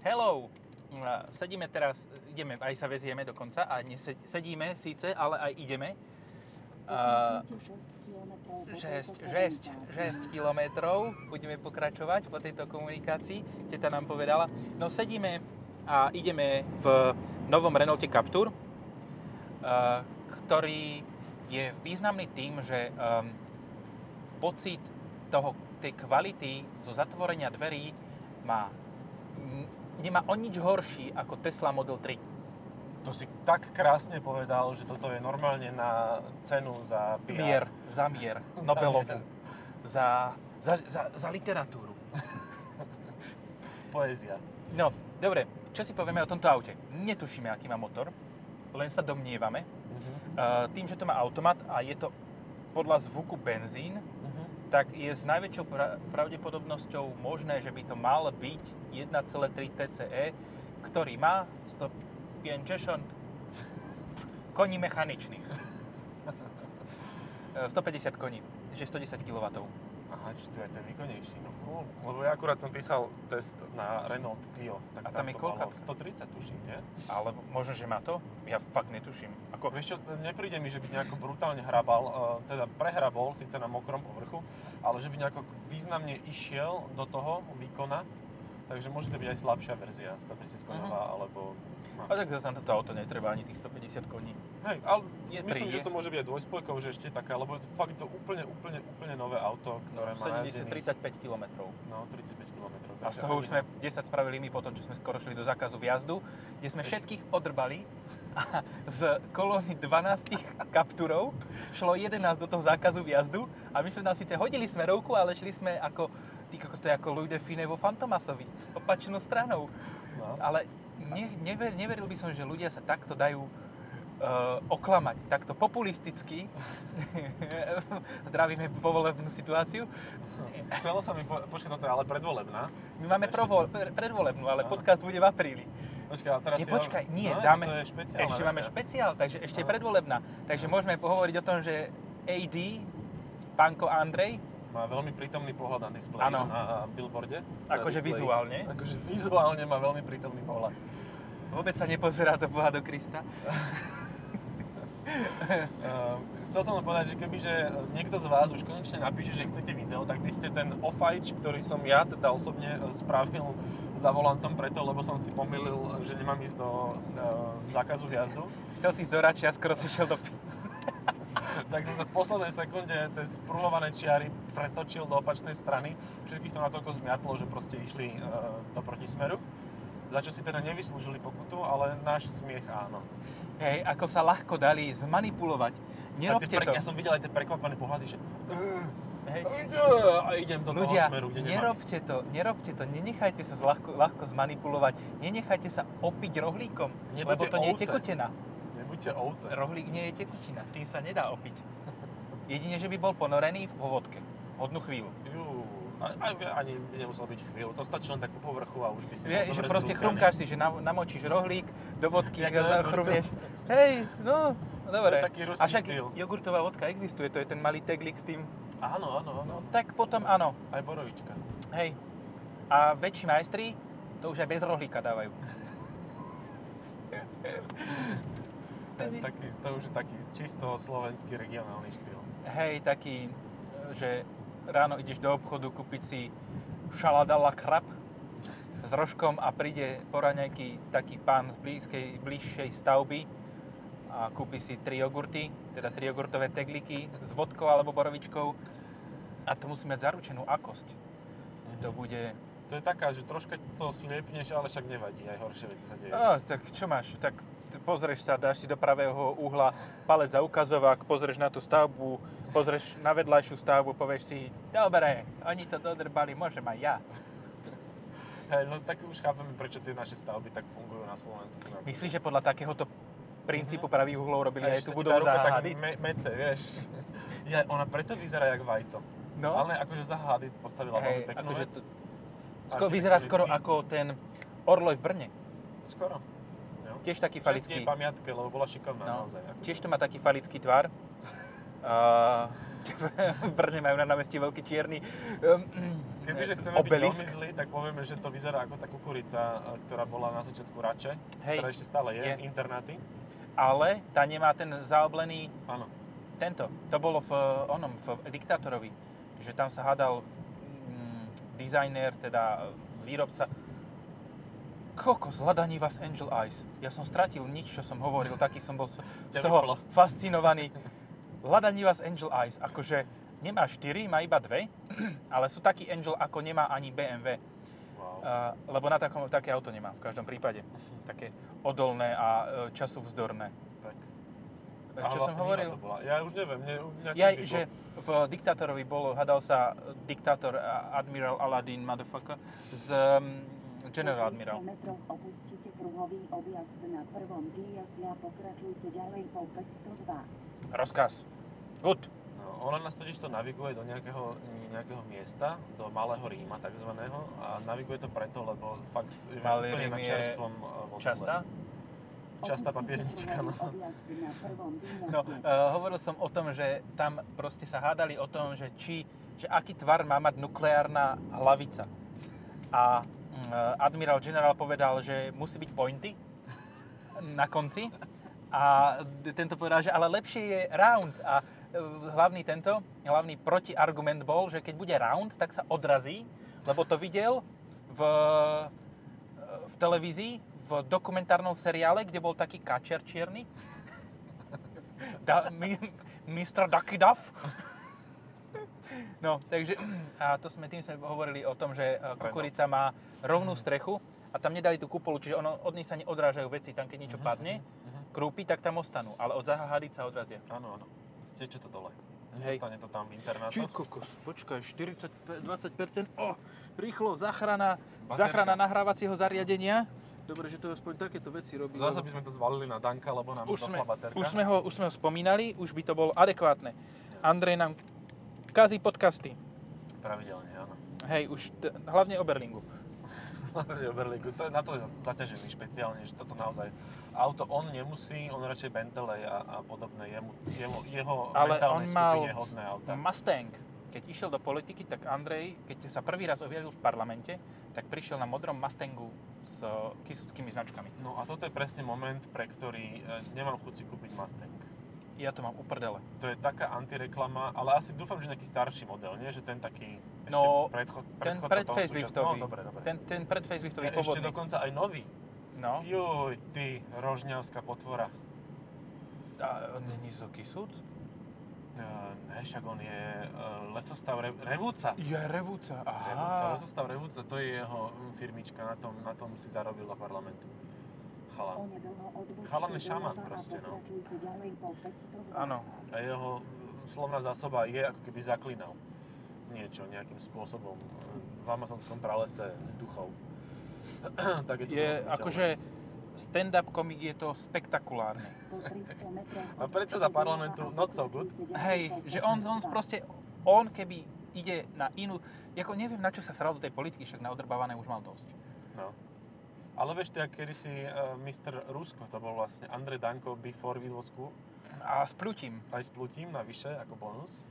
Hello! Sedíme teraz, ideme, aj sa vezieme dokonca, a sedíme síce, ale aj ideme. 6 kilometrov, budeme pokračovať po tejto komunikácii, teta nám povedala. No sedíme a ideme v novom Renaulte Captur, ktorý je významný tým, že pocit tej kvality zo zatvorenia dverí nemá o nič horší ako Tesla Model 3. To si tak krásne povedal, že toto je normálne na cenu za mier Nobelovú. Za literatúru. Poézia. No, dobre, čo si povieme o tomto aute? Netušíme, aký má motor, len sa domnievame. Uh-huh. Tým, že to má automat a je to podľa zvuku benzín, uh-huh, tak je s najväčšou pravdepodobnosťou možné, že by to mal byť 1,3 TCE, ktorý má 150 koní mechaničných. 150 koní, že 110 kW. Aha, čiže to je ten výkonnejší. No cool. Lebo ja akurát som písal test na Renault Clio. A tam je koľko? 130 tuším, nie? Ale možno, že má to? Ja fakt netuším. Ako... Vieš čo, nepríde mi, že by nejako brutálne prehrabol, síce na mokrom povrchu, ale že by nejako významne išiel do toho výkona. Takže môže to byť aj slabšia verzia, 150 koňová, uh-huh, alebo... No. A tak zase na toto auto netreba ani tých 150 koní. Hej, ale myslím, že to môže byť aj dvojspojkou, že ešte taká, lebo je to fakt to úplne nové auto, ktoré má najazdených... 35 km. No, 35 km. A z toho už sme 10 spravili my potom, čo sme skoro šli do zákazu vjazdu, kde sme všetkých odrbali a z kolóny 12 Capturov šlo 11 do toho zákazu vjazdu a my sme tam síce hodili smerovku, ale šli sme ako... to je ako Louis de Finevo Fantomasovi, opačnou stranou. No. Ale neveril by som, že ľudia sa takto dajú oklamať, takto populisticky. Zdravíme povolebnú situáciu. Chcelo sa mi počkať toto, ale predvolebná. My máme predvolebnú, ale podcast bude v apríli. Ešte máme špeciál, takže ešte je predvolebná. Takže môžeme pohovoriť o tom, že AD, pánko Andrej, má veľmi prítomný pohľad na display, ano, na billboarde. Akože vizuálne. Má veľmi prítomný pohľad. Vôbec sa nepozerá do Boha, do Krista. Chcel som vám povedať, že kebyže niekto z vás už konečne napíše, že chcete video, tak by ste ten ofajč, ktorý som ja teda osobne spravil za volantom preto, lebo som si pomýlil, že nemám ísť do zákazu jazdu. Chcel si ísť do Račia, skoro si šiel do... Tak som sa v poslednej sekunde cez pruhované čiary pretočil do opačnej strany. Všetkých to natoľko zmiatlo, že proste išli do protismeru. Za čo si teda nevyslúžili pokutu, ale náš smiech áno. Hej, ako sa ľahko dali zmanipulovať. Nerobte to. Ja som videl aj tie prekvapené pohľady, že... Hej. A idem do toho smeru, kde nemám ísť. Nerobte to, nenechajte sa ľahko zmanipulovať. Nenechajte sa opiť rohlíkom, lebo to nie je tekutina. Nebuďte ovce. Rohlík nie je tekutina, tým sa nedá opiť. Jedine, že by bol ponorený vo vodke. Hodnú chvíľu. Ani nemusel byť chvíľu, to stačí len tak po povrchu a už by si... Že proste chrumkáš si, že namočíš rohlík do vodky, tak chrumneš. Hej, no, dobre. A však jogurtová vodka existuje, to je ten malý teglík s tým... Áno. No, tak potom áno. Aj borovička. Hej. A väčší majstri to už aj bez rohlíka dávajú. To už je taký čisto slovenský regionálny štýl. Hej, taký, že ráno ideš do obchodu kúpiť si šaladala krab s rožkom a príde po raňajky taký pán z bližšej stavby a kúpi si 3 jogurty, teda 3 jogurtové tegliky s vodkou alebo borovičkou a to musí mať zaručenú akosť. To bude... To je taká, že troška to sliepneš, ale však nevadí, aj horšie veci sa deje. Tak čo máš? Tak pozrieš sa, dáš si do pravého uhla palec za ukazovák, pozrieš na tú stavbu, pozrieš na vedľajšiu stavbu, povieš si, dobre, oni to dodrbali, môžem aj ja. Hej, no tak už chápeme, prečo tie naše stavby tak fungujú na Slovensku. Myslíš, že podľa takéhoto princípu pravých uhlov robili aj tú budovu záhady? Mece, vieš. Ja, ona preto vyzerá jak vajco. No? Ale akože záhady postavila veľmi peknú vec. Vyzerá skoro ako ten Orloj v Brne. Skoro. Jo. Tiež taký falický. Čest jej pamiatke, lebo bola šikovná naozaj. Tiež to má taký falický tvár. V Brne majú na námestí veľký čierny kebyže chceme obelisk. Byť veľmi zlí, tak povieme, že to vyzerá ako tá kukurica, ktorá bola na začiatku Rače, ktorá ešte stále je, internáty. Ale tá nemá ten zaoblený... Áno. Tento. To bolo v Diktátorovi, že tam sa hádal dizajner, teda výrobca. Kokos, hľadaní vás Angel Eyes. Ja som stratil nič, čo som hovoril, taký som bol z toho fascinovaný. Hľadaní vás Angel Eyes, akože nemá 4, má iba 2, ale sú taký Angel, ako nemá ani BMW. Wow. Lebo na také auto nemá, v každom prípade. Také odolné a času vzdorné. Tak. Čo som hovoril? Ja už neviem, že v Diktátorovi bolo, hádal sa diktátor Admiral Aladdin, motherfucker, z... General Admiral. Po 500 metroch opustite kruhový objazd na prvom výjazde a pokračujte ďalej po 502. Rozkaz. Good. No, ona nás totiž to naviguje do nejakého miesta, do Malého Ríma takzvaného, a naviguje to preto, lebo fakt je na čerstvom vozidle. Častá papiernička. No, hovoril som o tom, že tam proste sa hádali o tom, že aký tvar má mať nukleárna hlavica. A Admiral General povedal, že musí byť pointy na konci, a tento povedal, že ale lepšie je round, a hlavný protiargument bol, že keď bude round, tak sa odrazí, lebo to videl v televízii, v dokumentárnom seriále, kde bol taký kačer čierny, Mr. Ducky Duff. No, takže, a tým sme hovorili o tom, že kukurica má rovnú strechu a tam nedali tú kupolu, čiže od nej sa neodrážajú veci, tam keď niečo padne, krúpi, tak tam ostanú, ale od záhady sa odrazia. Áno, steče to dole, zostane to tam v internátoch. Či kokos, počkaj, 20%, rýchlo, záchrana nahrávacieho zariadenia. Dobre, že to aspoň takéto veci robí. Zase by sme to zvalili na Danka, lebo nám došla baterka. Už sme ho spomínali, už by to bolo adekvátne. Andrej nám kazí podcasty. Pravidelne, áno. Hej, už hlavne o Berlingu. Hlavne o Berlingu, to je na to zaťažený špeciálne, že toto naozaj auto on nemusí, on radšej Bentley a podobné, jeho mentálne skupine hodné auta. Mustang. Keď išiel do politiky, tak Andrej, keď sa prvý raz objavil v parlamente, tak prišiel na modrom Mustangu s kisuckými značkami. No a toto je presne moment, pre ktorý nemám chuť si kúpiť Mustang. Ja to mám uprdele. To je taká antireklama, ale asi dúfam, že nejaký starší model, nie? Že ten taký ešte predchodca toho súčasného. No, dobre. Ten predfaceliftový pôvodný. Ešte dokonca aj nový. No. Juj, ty, rožňavská potvora. A není to Kisúc? Ne, však on je lesostav Revúca. Je Revúca, aha. Revúca, lesostav Revúca, to je jeho firmička, na tom si zarobil do parlamentu. Chalan je šaman proste, no. Áno. A jeho slovná zásoba je, ako keby zaklinal niečo, nejakým spôsobom v amazonskom pralese duchov. Tak je to zrozumiteľné. Akože stand-up komik je to spektakulárne. A predseda parlamentu, not so good. Hej, že on keby ide na inú, ako neviem, na čo sa sral do tej politiky, však na odrbávané už mal dosť. No. Ale vieš, to je kedysi Mr. Rusko, to bol vlastne Andrej Danko before vývozku. A splutím navyše, ako bonus.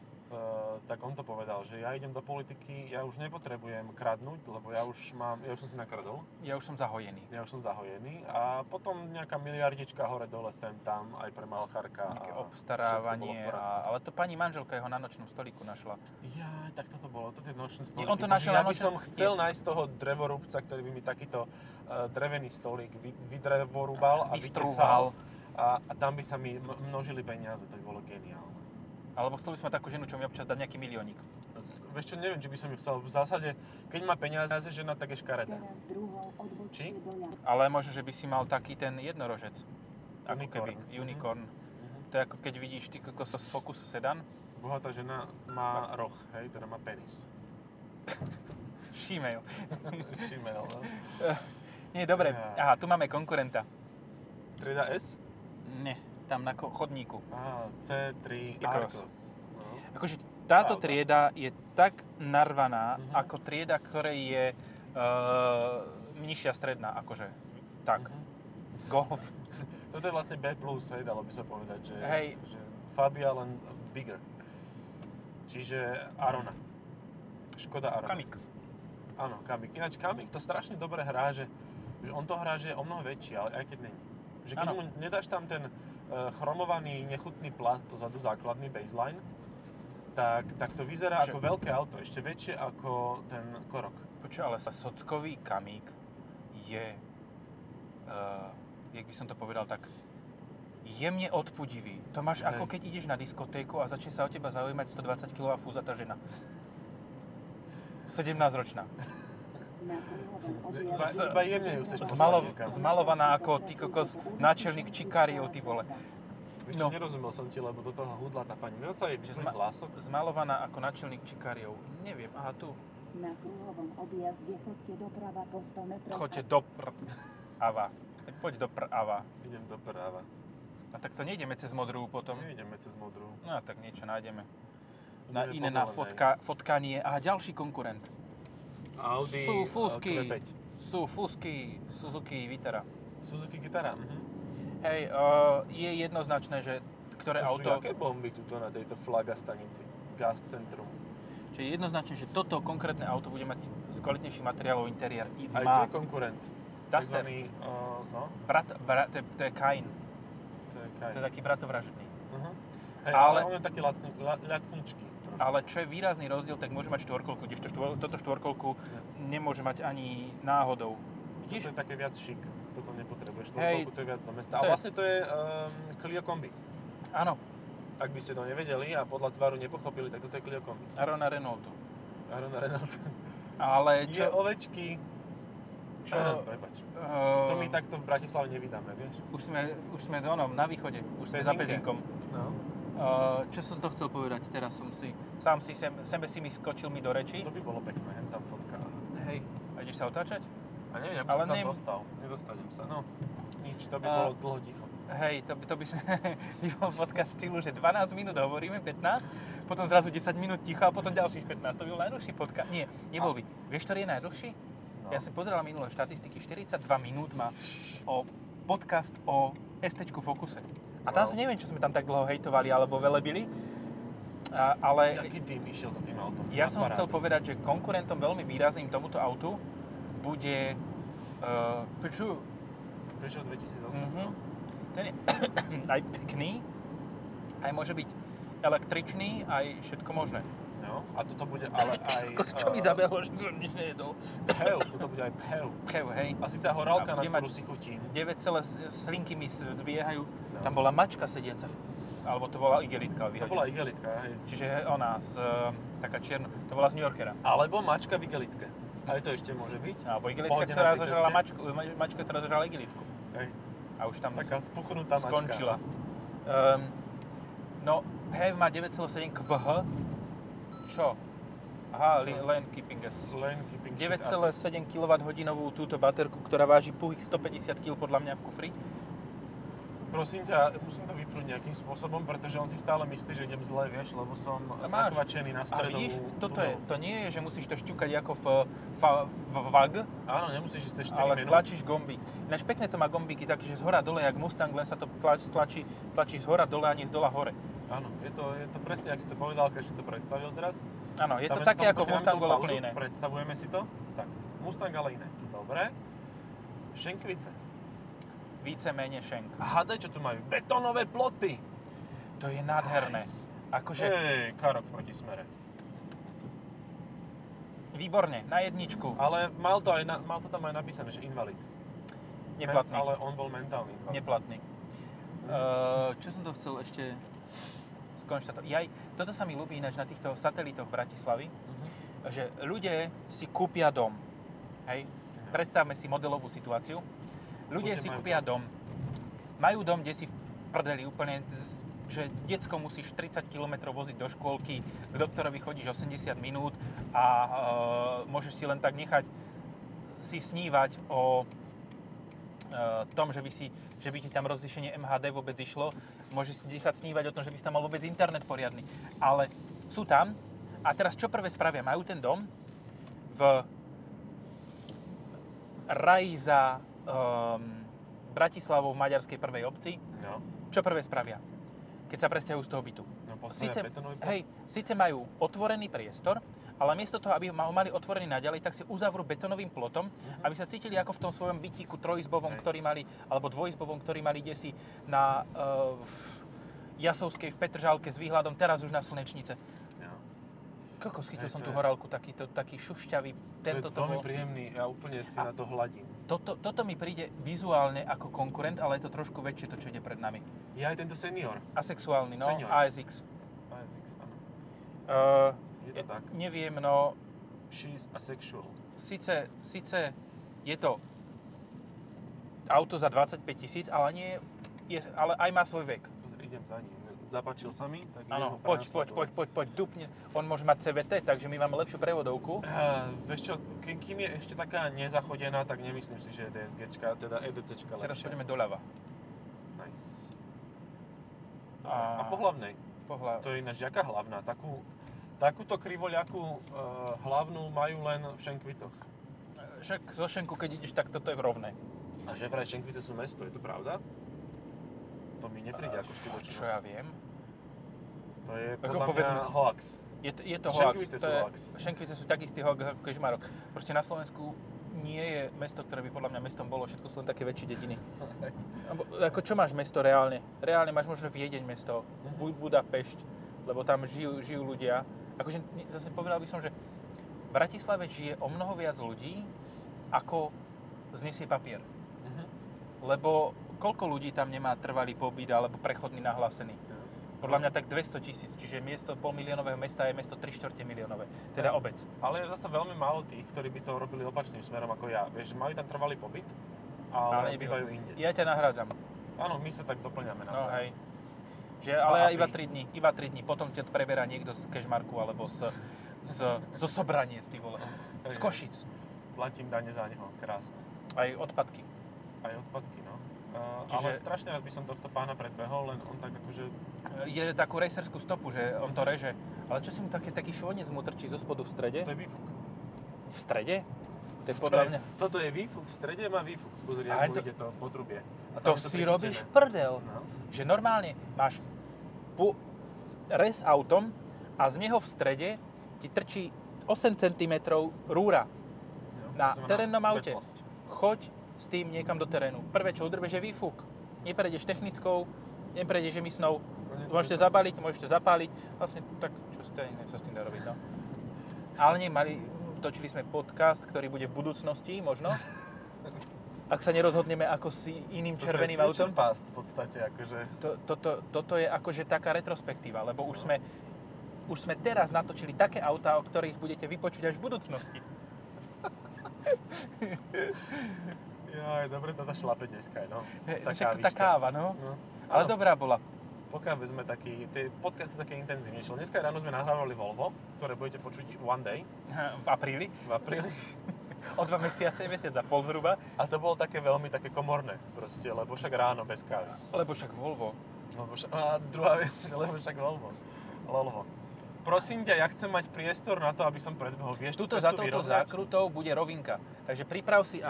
Tak on to povedal, že ja idem do politiky, ja už nepotrebujem kradnúť, lebo ja už som si nakradol. Ja už som zahojený. A potom nejaká miliardička hore dole sem tam, aj pre Malcharka. Nejaké obstarávanie, ale to pani manželka jeho na nočnom stolíku našla. Ja, tak toto bolo, toto je nočný stolík. On to našiel na nočnom... Ja by som chcel nájsť toho drevorúbca, ktorý by mi takýto drevený stolík vydrevorúbal a vytesal. A tam by sa mi množili peniaze, to by bolo geniálne. Alebo chcel by som mať takú ženu, čo mi občas dá nejaký miliónik. Vieš čo, neviem, či by som ju chcel. V zásade, keď má peniaze žena, tak je škaredá. Či? Ale možno, že by si mal taký ten jednorožec. Ako unicorn. Keby, unicorn. Mm-hmm. To je ako keď vidíš ty kokos Focus sedan. Bohatá žena má roh, hej, teda má penis. Shemale. Shemale, no. Nie, dobre. Aha, tu máme konkurenta. Trieda S? Nie. Tam na chodníku. C3 Arcos. No. Akože táto trieda je tak narvaná, ako trieda, ktorej je nižšia stredná, akože tak. Golf. Toto je vlastne B+, hej, dalo by sa povedať, že Fabia len v bigger. Čiže Arona. Škoda Arona. Kamik. Áno, Kamik. Ináč Kamik to strašne dobre hrá, že on to hrá, že je o mnoho väčší, ale aj keď není. Že keď mu nedáš tam ten chromovaný, nechutný plast dozadu, základný baseline, tak to vyzerá ako veľké auto, ešte väčšie ako ten Korok. Počuj, ale sockový Kamik je, jak by som to povedal, tak jemne odpudivý. To máš ako keď ideš na diskotéku a začne sa o teba zaujímať 120 kg fúzatá žena. 17-ročná. Iba jemne ju chceš poslať. Zmalovaná ako ty kokos náčelník Čikariov, ty vole. Ešte no. Nerozumel som ti, lebo do toho hudla tá pani. Mňa sa jej plný hlasok. Zmalovaná ako náčelník Čikariov. Neviem, aha, tu. Na kruhovom objazde chodte doprava po 100 metrov. Chodte do prava. Tak poď do prava. Idem do prava. A tak to nejdeme cez modrú potom? Nejdeme cez modrú. No a tak niečo nájdeme. Na iné, na fotkanie. A ďalší konkurent. Audi, Sú fúsky Suzuki Vitara. Suzuki Vitara, Hej, je jednoznačné, že ktoré to auto... To sú jaké bomby tuto na tejto Flaga stanici, Gas Centrum. Čiže je jednoznačné, že toto konkrétne auto bude mať z kvalitnejších materiálov interiér. Aj má... to je konkurent. Duster. Takzvaný, to je Kain. To je taký bratovražedný. Hej, ale on je taký lacničký. Ale čo je výrazný rozdiel, tak môže mať štvorkolku, kdežto toto štvorkolku nemôže mať ani náhodou. Vidíš? To je také viac šik. Toto nepotrebuješ. Štvorkolku to je viac do mesta. A vlastne to je Clio kombi. Áno. Ak by ste to nevedeli a podľa tvaru nepochopili, tak toto je Clio kombi. Arona Renaultu. Ale čo... Je ovečky. Prepač. To my takto v Bratislave nevydáme, vieš? Už sme na východe. Už sme za Pezinkom. No. Čo som to chcel povedať, teraz som si... Sám si mi skočil do reči. To by bolo pekné, hen tam fotka. Hej, a ideš sa otáčať? A neviem, ako som tam dostal. Nedostanem sa. No, nič, to by bolo dlho ticho. Hej, by bol fotka z čilu, že 12 minút hovoríme, 15, potom zrazu 10 minút ticho a potom ďalších 15. To by bol najdlhší podcast. Nie, nebol by. Vieš, ktorý je najdlhší? No. Ja som pozeral minulé štatistiky, 42 minút má podcast o STčku Focuse. A tam neviem, čo sme tam tak dlho hejtovali alebo velebili, ale... Aký tým išiel za tým autom? Ja som chcel povedať, že konkurentom veľmi výrazným tomuto autu bude Peugeot 2008. Mm-hmm. Ten je aj pekný, aj môže byť električný, aj všetko možné. No, a toto bude ale aj... Čo mi zabehlo, že som nič nejedol? Toto bude aj Peu, hej. Asi tá horálka, na ktorú si chutím. 9 celé slinky mi zbiehajú. No. Tam bola mačka sediaca, alebo to bola igelitka. To bola igelitka, hej. Čiže ona, taká čierna, to bola z New Yorkera. Alebo mačka v igelitke. Aj to ešte môže byť. Alebo igelitka, ktorá zožrala mačku, mačka, ktorá zožrala igelitku. Hej. A už tam taká spuchnutá skončila. Mačka. No, Peu má 9,7 kWh. Čo? Aha, len keeping assist. 9,7 kWh túto baterku, ktorá váži puhých 150 kg podľa mňa v kufri. Prosím ťa, musím to vypnúť nejakým spôsobom, pretože on si stále myslí, že idem zle, vieš, lebo som nakvačený na stredovú. A vidíš, to nie je, že musíš to šťukať ako v VAG. Áno, nemusíš ísť 4 minút. Ale stlačíš gombík. Ináč pekné to má gombíky, takže z hora dole, jak Mustang, len sa to tlačí z hora dole a nie z dola hore. Áno, je to presne, ak si to povedal, keď si to predstavil teraz. Áno, je to také ako v Mustangu, ale úplne iné. Predstavujeme si to. Tak, Mustang, ale iné. Dobre. Šenkvice. Více menej šenk. A hádaj, čo tu majú? Betónové ploty. To je nádherné. Nice. Akože... Karok v protismere. Výborne, na jedničku. Ale mal to tam aj napísané, že invalid. Neplatný. Ale on bol mentálny invalid. Neplatný. Čo som to chcel ešte... Toto sa mi ľúbi ináč na týchto satelitoch Bratislavy, že ľudia si kúpia dom. Hej? Predstavme si modelovú situáciu. Ľudia si kúpia dom. Majú dom, kde si v prdeli úplne, že decko musíš 30 km voziť do škôlky, k doktorovi chodíš 80 minút a môžeš si len tak nechať si snívať o tom, že by ti tam rozlíšenie MHD vôbec išlo. Môžeš si nechať snívať o tom, že by si tam mal vôbec internet poriadny. Ale sú tam. A teraz čo prvé spravia? Majú ten dom v raji za Bratislavou v maďarskej prvej obci. No. Čo prvé spravia? keď sa presťahujú z toho bytu. No, síce majú otvorený priestor, ale miesto toho, aby ho mali otvorený naďalej, tak si uzavrú betonovým plotom, aby sa cítili ako v tom svojom bytíku trojizbovom, ktorý mali, alebo dvojizbovom, ktorý mali desi na Jasovskej v Petržalke s výhľadom, teraz už na Slnečnice. Kokos, chytil som tú horálku, taký šušťavý. Tento to je veľmi príjemný, ja úplne si na to hladím. Toto mi príde vizuálne ako konkurent, ale je to trošku väčšie to, čo ide pred nami. Je aj tento senior. Asexuálny, no, senior. ASX, áno. Je to tak. Neviem, no... She's asexual. Sice je to auto za 25 000, ale aj má svoj vek. Idem za ním. Zapáčil sa mi, tak idem ho prenasledovať. Poď, dupne. On môže mať CVT, takže my máme lepšiu prevodovku. Vieš čo, kým je ešte taká nezachodená, tak nemyslím si, že je DSGčka, teda EDCčka lepšia. Teraz pôjdeme doľava. Nice. A po hlavnej. To je ináč jaká hlavná. Takúto krivoľakú hlavnú majú len v Šenkvicoch. Však zo Šenku, keď ideš, tak toto je rovné. A že vraj Šenkvice sú mesto, je to pravda? To mi nepríde ako skutočnosť. Čo ja viem? To je podľa mňa hoax. Je to hoax. Šenkvice sú tak istý hoax ako Kežmarok. Proste na Slovensku nie je mesto, ktoré by podľa mňa mestom bolo. Všetko sú len také väčšie dediny. Ako čo máš mesto reálne? Reálne máš možno Viedeň mesto, Budapešť, lebo tam žijú ľudia. Akože zase povedal by som, že v Bratislave žije o mnoho viac ľudí, ako znesie papier. Lebo koľko ľudí tam nemá trvalý pobyt alebo prechodný nahlásený? Podľa mňa tak 200 000, čiže miesto polmiliónového mesta je mesto 3/4 miliónové, teda obec. Ale je zase veľmi málo tých, ktorí by to robili opačným smerom ako ja. Vieš, majú tam trvalý pobyt, ale nebývajú inde. Ja ťa nahrádzam. Áno, my sa tak doplňame na to. No hej. Že, ale iba 3 dní, potom ťa preberá niekto z Kežmarku alebo zo Sobraniec, ty vole. Z Košic. Platím dane za neho, krásne. Aj odpadky, no. Čiže... Ale strašne rád by som tohto pána predbehol, len on tak akože... Je takú racerskú stopu, že on to reže. Ale čo si mu taký švonec mu trčí zo spodu v strede? To je výfuk. V strede? To je podľa mňa... Toto je výfuk, v strede má výfuk. Pozri, ako ide to potrubie. To si robíš prdel. No. Že normálne máš res autom a z neho v strede ti trčí 8 cm rúra na terénnom aute. Choď s tým niekam do terénu. Prvé, čo udrbe, že výfuk. Neprejdeš technickou, neprejdeš emisnou. Môžete zabaliť, môžete zapáliť. Vlastne tak, čo ste iné sa s tým dá robiť, no. Ale točili sme podcast, ktorý bude v budúcnosti, možno. Ak sa nerozhodneme ako si iným červeným autom. To je past v podstate, akože. Toto je akože taká retrospektíva, lebo už sme teraz natočili také autá, o ktorých budete vypočuť až v budúcnosti. Joj, dobre, táto šlape dneska, no. Tá káva, no. Ale dobrá bola. Pokiaľ sme tie podcasty také intenzívnejšie. Dneska ráno sme nahrávali Volvo, ktoré budete počuť one day. V apríli. O 2 mesiace, mesiac a pol zhruba. A to bolo také veľmi také komorné proste, lebo však ráno bez kávy. Lebo však Volvo. A druhá vec, lebo však Volvo. Volvo. Prosím ťa, ja chcem mať priestor na to, aby som predbehol. Vieš, tuto za touto zákrutou bude rovinka. Takže priprav si,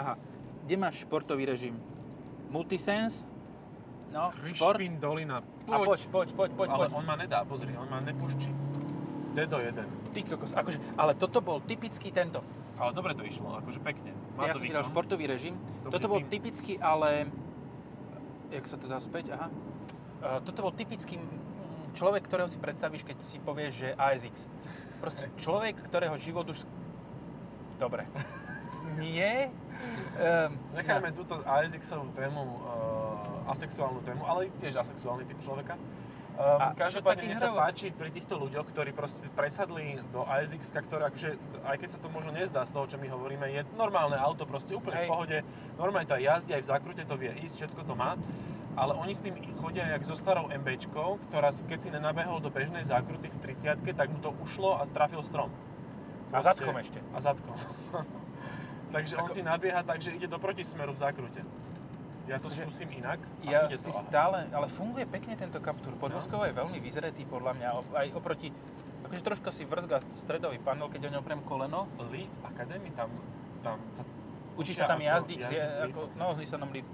kde máš športový režim? Multisense? No, šport? Krišpín dolina. Poď. Ale on ma nedá, pozri, on ma nepúšči. Dedo jeden. Ty kokos, akože, ale toto bol typický tento. Ale dobre to išlo, akože pekne. Ja som ti dal športový režim. Toto bol typický, ale... Jak sa to dá späť? Aha. Toto bol typický... Človek, ktorého si predstavíš, keď si povieš, že ASX. Proste človek, ktorého život už... Dobre. Nie. Necháme túto ASX-ovú tému, asexuálnu tému, ale tiež asexuálny typ človeka. Každopádne mne sa páči pri týchto ľuďoch, ktorí proste presadli do ASX-ka, ktoré akože, aj keď sa to možno nezdá z toho, čo my hovoríme, je normálne auto, proste úplne v pohode. Normálne to aj jazdí, aj v zákrute to vie ísť, všetko to má. Ale oni s tým chodia jak so starou MBčkou, ktorá keď si nenabehol do bežnej zákruty v 30-ke, tak mu to ušlo a trafil strom. Proste, a zadkom. Takže on si nabieha tak, že ide do protismeru v zákrute. Ja to skúsim inak. Ja si stále, ale funguje pekne tento Captur. Podvozkovo je veľmi vyzretý podľa mňa, aj oproti, akože troška si vrzga stredový panel, keď o ňom priem koleno. Leaf Academy tam sa... Učí sa tam jazdiť s Nissanom Leaf.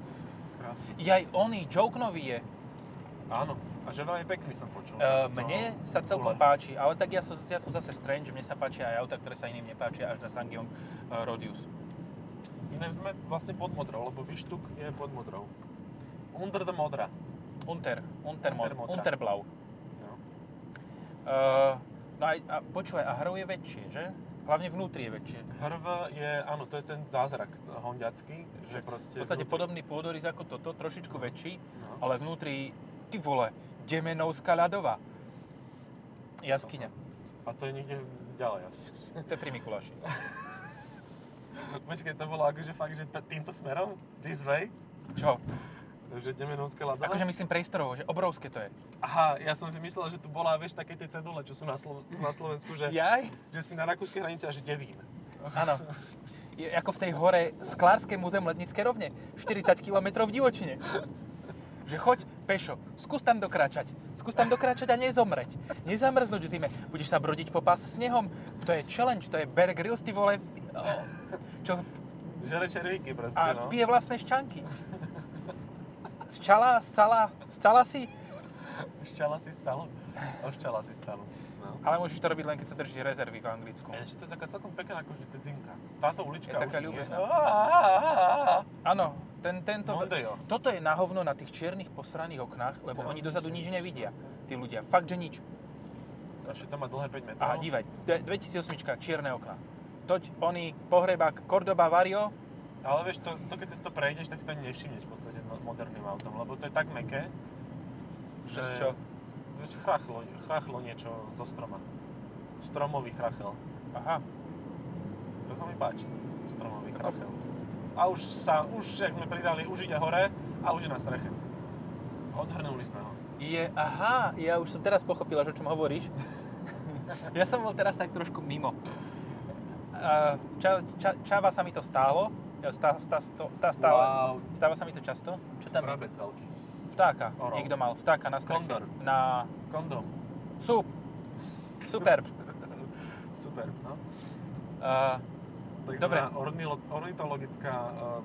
Jaj, oný, joke nový je. Áno, a že veľmi pekný som počul. Mne sa celkom páči, ale tak ja som zase strange, mne sa páčia aj auta, ktoré sa iným nepáčia, až na Sang-Yong Rodius. Ináč sme vlastne pod modrou, lebo Vyštuk je pod modrou. Under the modra. Unterblau. No. No a počúvaj, a hrv je väčšie, že? Hlavne vnútri je väčšie. Hrv je, áno, to je ten zázrak honďacký, že proste... V podstate vnútri... podobný pôdorys ako toto, trošičku väčší, no. Ale vnútri, ty vole, Demenovská ľadová Jaskyňa. A to je niekde ďalej asi. To je pri Mikuláši. Počkej, to bolo akože fakt, že týmto smerom, this way. Čo? Že Demenovská ľadová? Akože myslím priestorovo, že obrovské to je. Aha, ja som si myslel, že tu bola, vieš, také tie cedule, čo sú na Slovensku, že, že si na rakúskej hranici a že Devín. Áno. Je ako v tej hore Sklárske muzeum Lednické rovne, 40 km v divočine. Že choď pešo, skús tam dokráčať a nezomreť. Nezamrznúť v zime, budeš sa brodiť po pás snehom. To je challenge, to je Bear Grylls, ty vole, čo... Žere červíky proste, no. A pije vlastné šťanky. Scala si scalo. No. Ale môžeš to robiť len, keď sa drží rezervy v Anglicku. Ešte to je taká celkom pekná, akože tá dzinka. Táto ulička je už taká ľúbezná. Áno, toto je na hovno na tých čiernych posraných oknách, lebo oni dozadu nič nevidia, tí ľudia. Fakt, že nič. A ešte to má dlhé 5 metrov. Aha, dívaj, 2008, čierne okná. Toť oný pohrebák Cordoba Vario. Ale vieš, to keď si to prejdeš, tak si to ani nevšimneš v podstate s moderným autom, lebo to je tak mäkké, že čo? Chrachlo niečo zo stroma. Stromový chrachel. Aha. To sa mi páči. Stromový chrachel. A už jak sme pridali, už ide hore a už je na streche. Odhrnuli sme ho. Ja už som teraz pochopila, že o čom hovoríš. Ja som bol teraz tak trošku mimo. Čáva sa mi to stálo. Stáva sa mi to často. Čo tam je? Vtáka. Orol. Niekto mal vtáka na streche. Kondor. Na... Kondom. Superb. Superb, no. Takzvaná ornitologická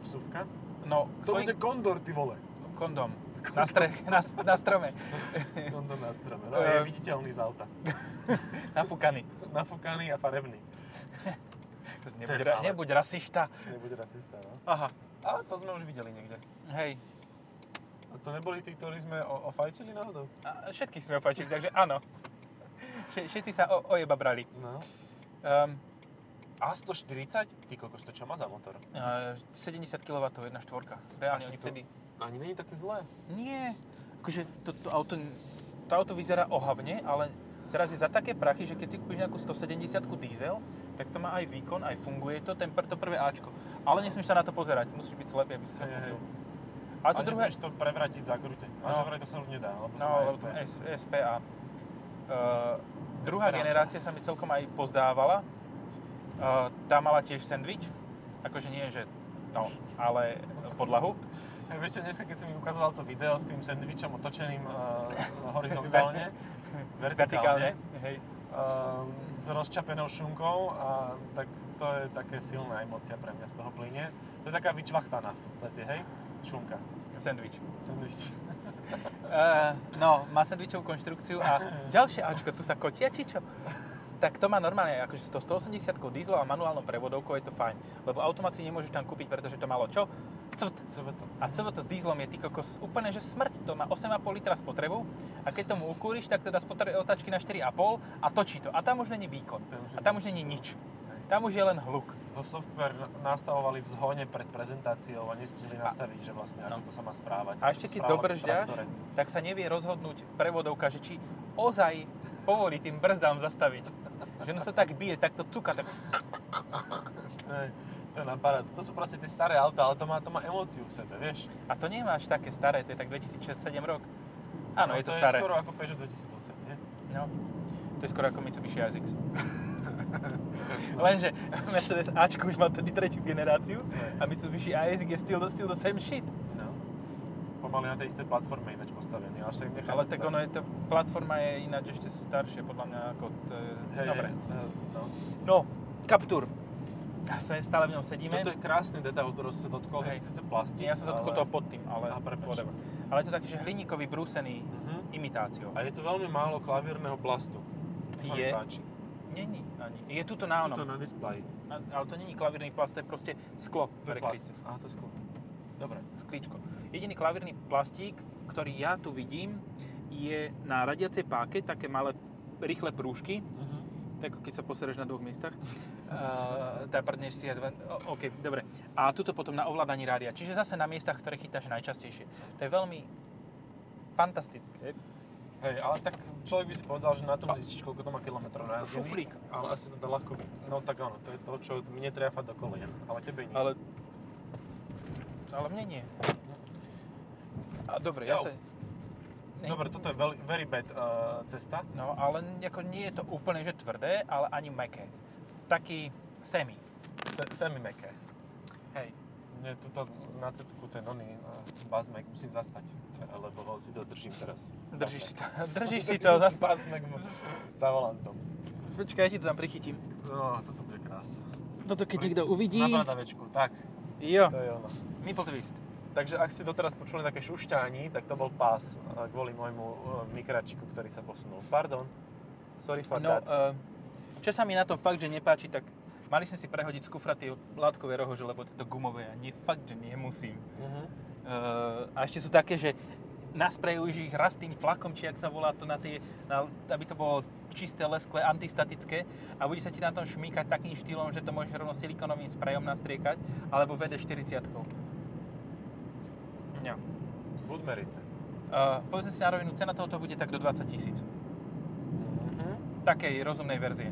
vsuvka. No, to bude kondor, ty vole. Kondom. Na strome. Kondom na strome. No, je viditeľný z auta. Nafúkaný a farebný. Nebuď rasista. Nebuď rasista, no. Aha. Ale to sme už videli niekde. Hej. A to neboli tí, ktorí sme ofajčili náhodou? Všetkých sme ofajčili, takže áno. Všetci sa ojeba brali. No. A140? Ty kokos, to čo má za motor? 70 kW, 1.4. Reálne oni vtedy. Ani není také zlé? Nie. Akože to auto vyzerá ohavne, ale teraz je za také prachy, že keď si kúpiš nejakú 170-ku diesel, tak to má aj výkon, aj funguje to, to prvé Ačko. Ale nesmieš sa na to pozerať, musíš byť slepý, aby si sa kúpil. Ale to nesmieš to prevratiť za krute. No. Že vraj to sa už nedá, lebo to má SPA. Druhá generácia sa mi celkom aj pozdávala. Tá mala tiež sandwich, akože nie, že no, ale podlahu. Vieš čo, dneska, keď si mi ukazoval to video s tým sandvičom otočeným horizontálne, vertikálne, hej. S rozčapenou šunkou, a tak to je také silná emócia pre mňa z toho plynie. To je taká vyčvachtaná v podstate, hej? Šunka. Sandvič. No, má sandvičovú konštrukciu a ďalšie Ačko, tu sa kotia, či čo? Tak to má normálne, akože 180 diesel a manuálnou prevodovkou je to fajn. Lebo automácii nemôžeš tam kúpiť, pretože to malo čo? CVT. A CVT s dieselom je ty kokos úplne, že smrť. To má 8,5 litra spotrebu a keď tomu ukúriš, tak teda spotrebuje otáčky na 4,5 a točí to. A tam už není výkon. A tam už není nič. Tam už je len hluk. To software nastavovali v zhone pred prezentáciou a nestihli nastaviť, že vlastne ako to sa má správať. A ešte keď dobržďaš, tak sa nevie rozhodnúť prevodovka, že či ozaj povolí tým brzdám zastaviť. Že ono sa tak bije, tak to cuká, tak... To je na parádu. To sú proste tie staré auta, ale to má emóciu v sebe, vieš? A to nemáš také staré, to je tak 2006-2007 rok. Áno, no, je to staré. To je skoro ako Peugeot 2008, nie? No, to je skoro ako Mitsubishi ASX. Lenže Mercedes Ačko už má tedy 3. generáciu a Mitsubishi ASX je still the same shit. No. Pomaly na tej istej platforme ináč postavený. Ale tak ono je to... Platforma je ináč ešte staršie podľa mňa ako... Dobre. No. Captur. stále v ňom sedíme. Toto je krásny detail, ktorý si sa dotkol, hej, síce plastík. Ja som sa dotkol toho pod tým, ale whatever. Ale je to taký, že hliníkový brúsený imitáciou. A je tu veľmi málo klavírneho plastu. To je. Není ani. Je tuto na onom. Tuto na displeji. Ale to není klavírny plast, to je proste sklo. To je plast. Aha, to je sklo. Dobre, sklíčko. Jediný klavírny plastík, ktorý ja tu vidím, je na radiacej páke, také malé rýchle prúžky. Tak keď sa posereš na dvoch miestach, tá prdneš si advent. OK, dobre. A tuto potom na ovládaní rádia. Čiže zase na miestach, ktoré chytáš najčastejšie. To je veľmi fantastické. Hej, ale tak človek by si povedal, že na tom zistíš, koľko to má kilometrov na jazdení. Šuflík. Ale asi to dá ľahko. No tak áno, to je to, čo mne triafa do kolien. Ale tebe nie. Ale mne nie. A dobre, ja sa... Dobre, toto je very bad cesta. No, ale ako nie je to úplne že tvrdé, ale ani mäkké. Taký semi. Semi mäkké. Hej. Mne tuto na cecku ten oný bazmek musím zastať, lebo si to držím teraz. Držíš si to. Bazmek zavolám to. Počkaj, ja ti to tam prichytím. No, toto je krása. Toto keď niekto uvidí. Na bradavečku, tak. Jo. To je ono. Nipple twist. Takže ak ste doteraz počuli také šušťání, tak to bol pás kvôli môjmu mikračiku, ktorý sa posunul. Pardon. Sorry for that. Čo sa mi na tom fakt, že nepáči, tak mali sme si prehodiť z kufra tie látkové rohože, lebo tieto gumové, fakt, že nemusím. A ešte sú také, že nasprejujú ich raz tým tlakom, či ak sa volá to aby to bolo čisté, lesklé, antistatické a bude sa ti na tom šmýkať takým štýlom, že to môžeš rovno silikonovým sprejom nastriekať, alebo VD40-kou. Ja. Budmerice. Povedzme si na rovinu, cena tohoto bude tak do 20 000. Takej rozumnej verzie.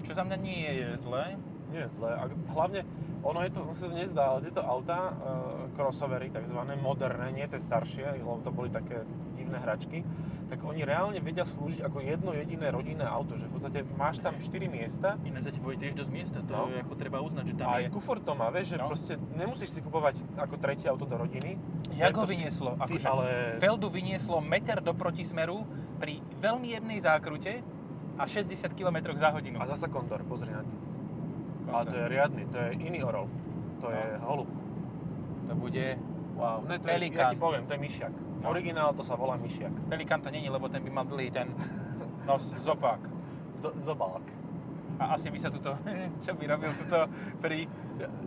Čo za mňa nie je zlé. Nie je zlé. A hlavne, ono sa to nezdá, ale tieto autá, crossovery, takzvané moderné, nie tie staršie, lebo to boli také divné hračky, tak oni reálne vedia slúžiť ako jedno jediné rodinné auto, že v podstate máš tam 4 miesta. Ináč za teba bude tiež dosť miesta, to je ako treba uznať, že tam aj je. Aj kufor to má, vieš, že proste nemusíš si kupovať ako tretie auto do rodiny. Jak ho vynieslo? Feldu vynieslo meter do protismeru pri veľmi jemnej zákrute a 60 km za hodinu. A zasa Condor, pozri na to. Ale to je riadny, to je iný orol. To je holub. To bude... Wow, ne, to je, ja ti poviem, to je myšiak. No. Originál to sa volá myšiak. Pelikán to není, lebo ten by mal dlhý ten nos, zobák. Zobák. A asi by sa tuto, čo by robil tuto pri,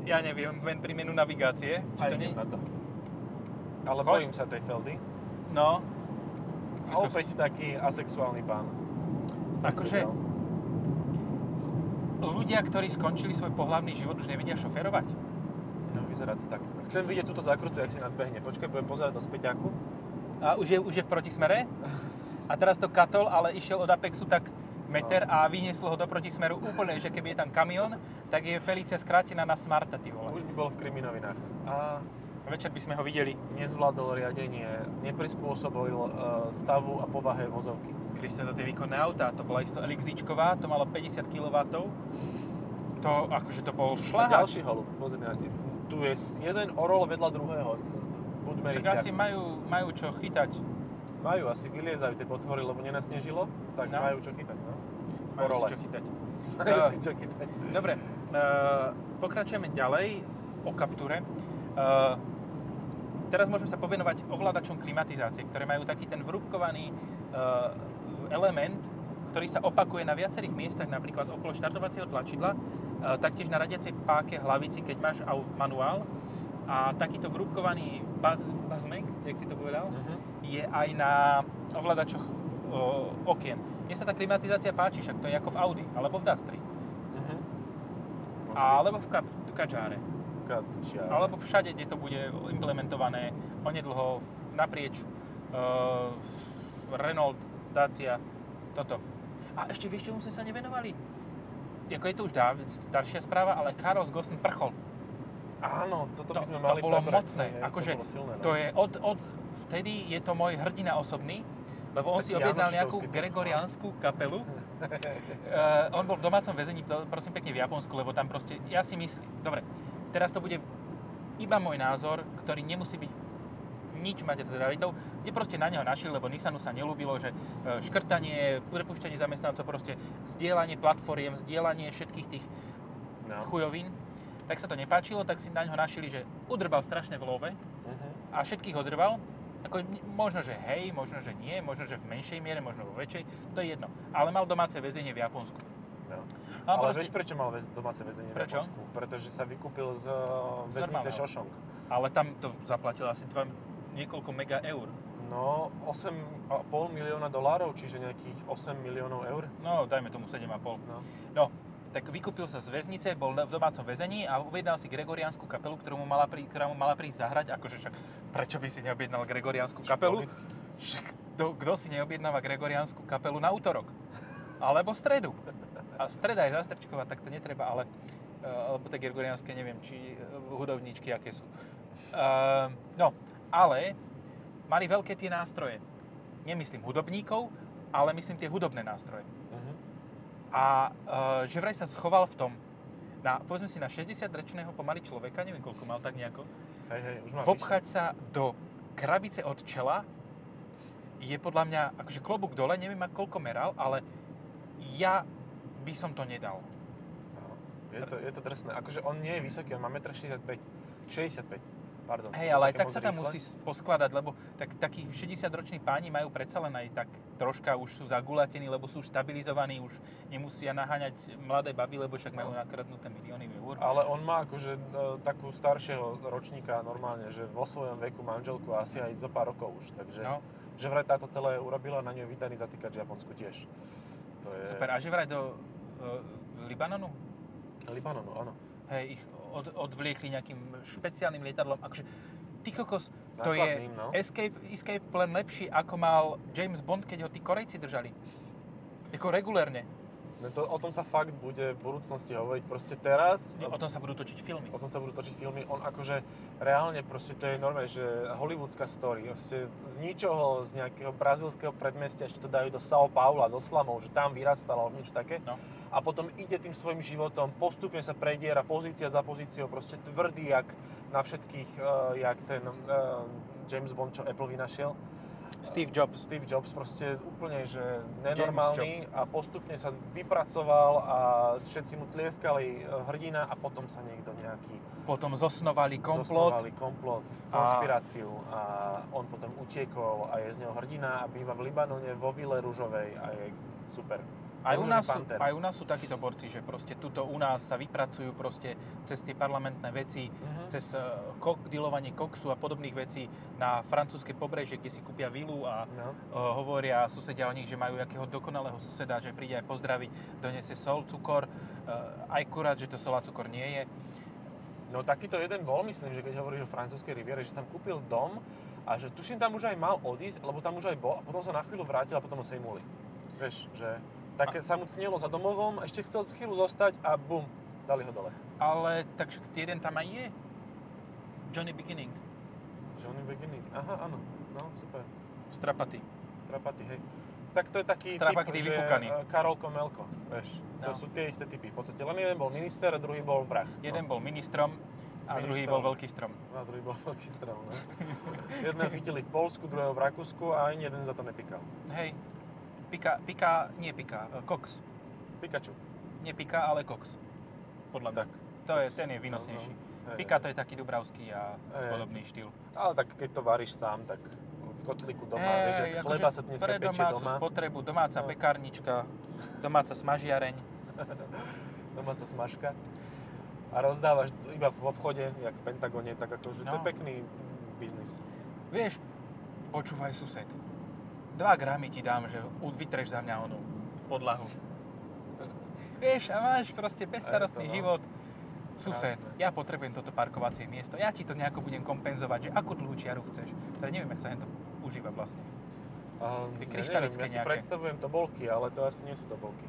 ja neviem, pri menu navigácie. Aj idem na to. Ale bojím sa tej Feldy. No. A opäť taký asexuálny pán. Akože... Ľudia, ktorí skončili svoj pohlavný život, už nevedia šoférovať. No, vyzerá to tak. Chcem vidieť túto zákrutu, jak si nadbehne. Počkaj, budem pozerať do späťaku. A už je v protismere. A teraz to katol, ale išiel od Apexu tak meter a vynieslo ho do protismeru úplne, že keby je tam kamión, tak je Felicia skrátená na Smarta, ty vole. Už by bol v kriminovinách. A večer by sme ho videli. Nezvládol riadenie, neprispôsobil stavu a povahe vozovky. Kriste, za tie výkonné autá, to bola isto elixíčková, to malo 50 kW. To, akože to bol šľahák. A ďalší holub, pozri, tu je jeden orol vedľa druhého. Však asi majú čo chytať. Majú, asi vyliezajú tie potvory, lebo nenasnežilo, tak majú čo chytať. No. Majú si čo chytať. Dobre, pokračujeme ďalej o Capture. Teraz môžeme sa povenovať ovládačom klimatizácie, ktoré majú taký ten vrúbkovaný element, ktorý sa opakuje na viacerých miestach, napríklad okolo štartovacieho tlačidla, taktiež na radiacej páke hlavici, keď máš manuál. A takýto vrúbkovaný bazmek, jak si to povedal, je aj na ovládačoch okien. Mne sa tá klimatizácia páči, však to je ako v Audi, alebo v Dastri. Alebo v Kadžáre. Alebo všade, kde to bude implementované onedlho naprieč Renault, Dacia, toto. A ešte vieš, čomu sme sa nevenovali? Jako je to už staršia správa, ale Carlos Ghosn prchol. Áno, toto by sme mali prebrať. To bolo mocné. Akože, to bolo silné, no? To je vtedy je to môj hrdina osobný, lebo on si objednal nejakú Gregoriánsku kapelu. On bol v domácom väzení, prosím pekne, v Japonsku, lebo tam proste, ja si myslím, dobre, teraz to bude iba môj názor, ktorý nemusí byť nič mať s realitou, kde proste na neho našli, lebo Nissanu sa nelúbilo, že škrtanie, prepúšťanie zamestnancov, proste zdieľanie platformiem, zdieľanie všetkých tých no, chujovín, tak sa to nepáčilo, tak si naňho našili, že udrbal strašne v love a všetkých odrbal. Ako, možno, že hej, možno, že nie, možno, že v menšej miere, možno vo väčšej, to je jedno. Ale mal domáce väzenie v Japonsku. No. Ale proste... vieš, prečo mal domáce väzenie v Japonsku? Pretože sa vykúpil z väznice Šošong. Ale tam to zaplatil asi niekoľko mega eur. No, 8,5 milióna dolárov, čiže nejakých 8 miliónov eur. No, dajme tomu 7,5. No, tak vykúpil sa z väznice, bol v domácom väzení a objednal si Gregoriánsku kapelu, ktorá mu mala prísť zahrať. Akože však, prečo by si neobjednal Gregoriánsku kapelu? Kto si neobjednáva Gregoriánsku kapelu na útorok? Alebo stredu. A streda je zastrčková, tak to netreba, ale... Lebo tie gregoriánske, neviem, či hudobníčky, aké sú. No, ale... Mali veľké tie nástroje. Nemyslím hudobníkov, ale myslím tie hudobné nástroje. Uh-huh. A že vraj sa schoval v tom, povedzme si, na 60-ročného pomaly človeka, neviem, koľko mal, tak nejako, už mám vopchať sa do krabice od čela je podľa mňa, akože klobúk dole, neviem, koľko meral, ale ja by som to nedal. Je to drsné. Akože on nie je vysoký, on má 1,65 m. Pardon, hej, ale aj tak sa tam musí poskladať, lebo takí 60-roční páni majú predsa len aj tak troška, už sú zagulatení, lebo sú stabilizovaní, už nemusia naháňať mladé baby, lebo však majú nakradnuté milióny eur. Ale on má akože takú staršieho ročníka normálne, že vo svojom veku manželku asi aj zo pár rokov už, takže no, že vraj táto celé urobila, na ňu je vydaný zatýkač v Japonsku tiež. To je... Super, a že vraj do Libanonu? Libanonu, áno. Hej, ich odvliekli nejakým špeciálnym lietadlom. Akože, ty kokos, to je no? Escape plan lepší, ako mal James Bond, keď ho tí Korejci držali. Ako regulérne. No to, o tom sa fakt bude v budúcnosti hovoriť. Proste teraz... O tom sa budú točiť filmy. On akože reálne, proste to je normálne, že hollywoodská story. Proste z ničoho, z nejakého brazilského predmestia, ešte to dajú do São Paula, do slamov, že tam vyrastalo, niečo také. No. A potom ide tým svojim životom, postupne sa prediera pozícia za pozíciou, proste tvrdý, jak na všetkých, jak ten James Bond, čo Apple vynašiel. Steve Jobs, proste úplne, že nenormálny a postupne sa vypracoval a všetci mu tlieskali hrdina a potom sa niekto nejaký... Potom zosnovali komplot, konšpiráciu a on potom utiekol a je z neho hrdina a býva v Libanone vo Vile Ružovej a je super. Aj u nás sú takíto borci, že proste tuto u nás sa vypracujú proste cez tie parlamentné veci, cez dealovanie koksu a podobných vecí na francúzske pobrežie, kde si kúpia vilu a hovoria susedia o nich, že majú jakého dokonalého suseda, že príde aj pozdraviť, donesie sol, cukor, aj kurát, že to sol a cukor nie je. No takýto jeden bol, myslím, že keď hovoríš o francúzskej riviere, že tam kúpil dom a že tuším tam už aj mal odísť, lebo tam už aj bol a potom sa na chvíľu vrátil a potom ho sejmuli. Vieš, že... Tak sa mu cnelo za domovom, ešte chcel chvíľu zostať a bum, dali ho dole. Ale takže jeden tam aj je. Johnny Beginning, aha, áno, no super. Strapati, hej. Tak to je taký Strapati typ, vyfúkaný. Že Karolko Melko, vieš, to sú tie isté typy. V podstate len jeden bol minister, druhý bol vrah. Jeden bol ministrom a druhý bol veľký strom. No. Jedného chytili v Polsku, druhého v Rakúsku a ani jeden za to nepíkal. Hej. Koks. Pikachu. Nie Pika, ale Koks. Podľa mňa. To je, ten je výnosnejší. No. Pika to je taký dubravský a podobný štýl. Ale tak keď to varíš sám, tak v kotlíku doma, vieš, že chleba sa dneska pečie doma. Pre domácu spotrebu, domáca pekárnička, domáca smažiareň. Domáca smažka. A rozdávaš iba vo vchode, jak v Pentagone, tak akože to je pekný biznis. Vieš, počúvaj sused. 2 gramy ti dám, že vytreš za mňa onu podlahu. Vieš, a máš proste bezstarostný život. Sused, ja potrebujem toto parkovacie miesto. Ja ti to nejako budem kompenzovať, že akú dlhú čiaru chceš. Teda neviem, jak sa hento užíva vlastne. Ty kryštalické nejaké. Ja si predstavujem tobolky, ale to asi nie sú tobolky.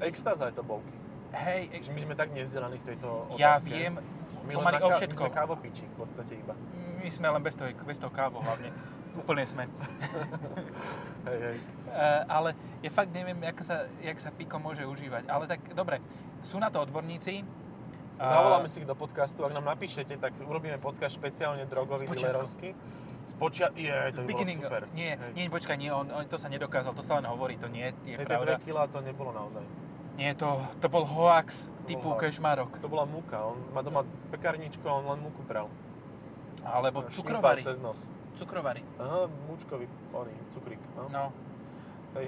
Extáza je tobolky. Hej. My sme tak nevzdelaní v tejto otázke. Ja viem. Pomaly o všetko. My sme kávopíči v podstate iba. My sme len bez toho kávo hlavne. Úplne sme. Hej. Ale ja fakt neviem, jak sa píko môže užívať. Ale tak, dobre, sú na to odborníci. Zavoláme si ich do podcastu. Ak nám napíšete, tak urobíme podcast špeciálne drogový, dilerovský. To by bolo super. Nie, počkaj, to sa nedokázal, to sa len hovorí, to nie je pravda. Tie 2 kg to nebolo naozaj. Nie, to bol hoax typu kešmarok. To bola múka, on má doma pekárničko, on len múku pral. Alebo cukrovary. Cez nos. Cukrovary. Aha, múčkový, oný, cukrík. Aha. No. Hej.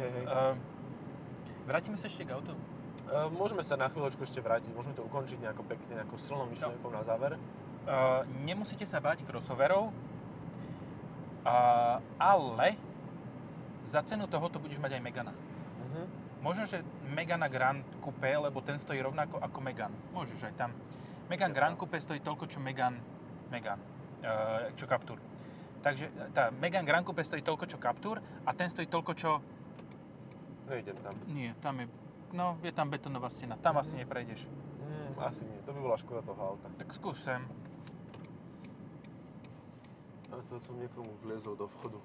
Vrátime sa ešte k autu. Môžeme sa na chvíľočku ešte vrátiť, môžeme to ukončiť nejako pekne, nejakou silnou myšlienkou na záver. Nemusíte sa báť crossoverov, ale za cenu tohoto budeš mať aj Megana. Uh-huh. Možno, že Megane Grand Coupé, lebo ten stojí rovnako ako Megane. Môžeš aj tam. Megane Grand Coupé stojí toľko, čo Megane, čo Captur. Takže tá Megane Grand Coupé stojí toľko, čo Captur a ten stojí toľko, čo... Nejdem tam. Nie, tam je... No, je tam betónová stena. Tam asi neprejdeš. Asi nie. To by bola škoda toho auta. Tak skús sem. A to som niekomu vliezol do vchodu.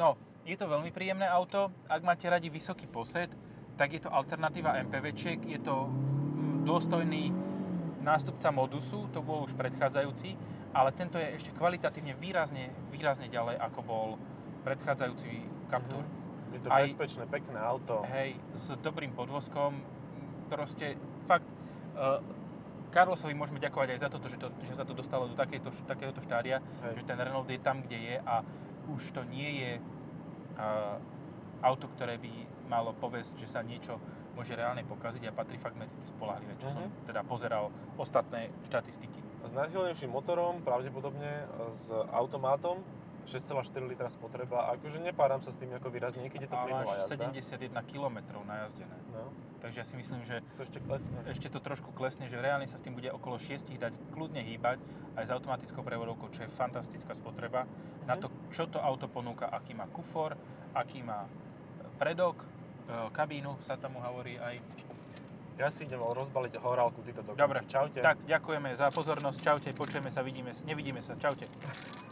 No. Je to veľmi príjemné auto. Ak máte radi vysoký posed, tak je to alternatíva MPVčiek. Je to dôstojný nástupca Modusu. To bol už predchádzajúci. Ale tento je ešte kvalitatívne výrazne ďalej, ako bol predchádzajúci Captur. Je to bezpečné, pekné auto. Hej, s dobrým podvozkom. Proste, fakt, Carlosovi môžeme ďakovať aj za to, že sa to dostalo do takéhoto štádia, hej, že ten Renault je tam, kde je a už to nie je auto, ktoré by malo povesť, že sa niečo môže reálne pokaziť a patrí fakt medzi tie spoľahlivé, čo som teda pozeral ostatné štatistiky. S najsilnejším motorom, pravdepodobne s automátom, 6,4 litra spotreba, akože nepáram sa s tým ako výrazne, niekedy je to plynová jazda. A máš 71 kilometrov najazdené. No. Takže ja si myslím, že to ešte to trošku klesne, že reálne sa s tým bude okolo 6 dať kľudne hýbať aj s automatickou prevodovkou, čo je fantastická spotreba. Na to, čo to auto ponúka, aký má kufor, aký má predok, kabínu, sa tam hovorí aj... Ja si idem rozbaliť horálku, ty to dokončí. Dobre, čaute. Tak ďakujeme za pozornosť, čaute, počujeme sa, vidíme sa, nevidíme sa, čaute.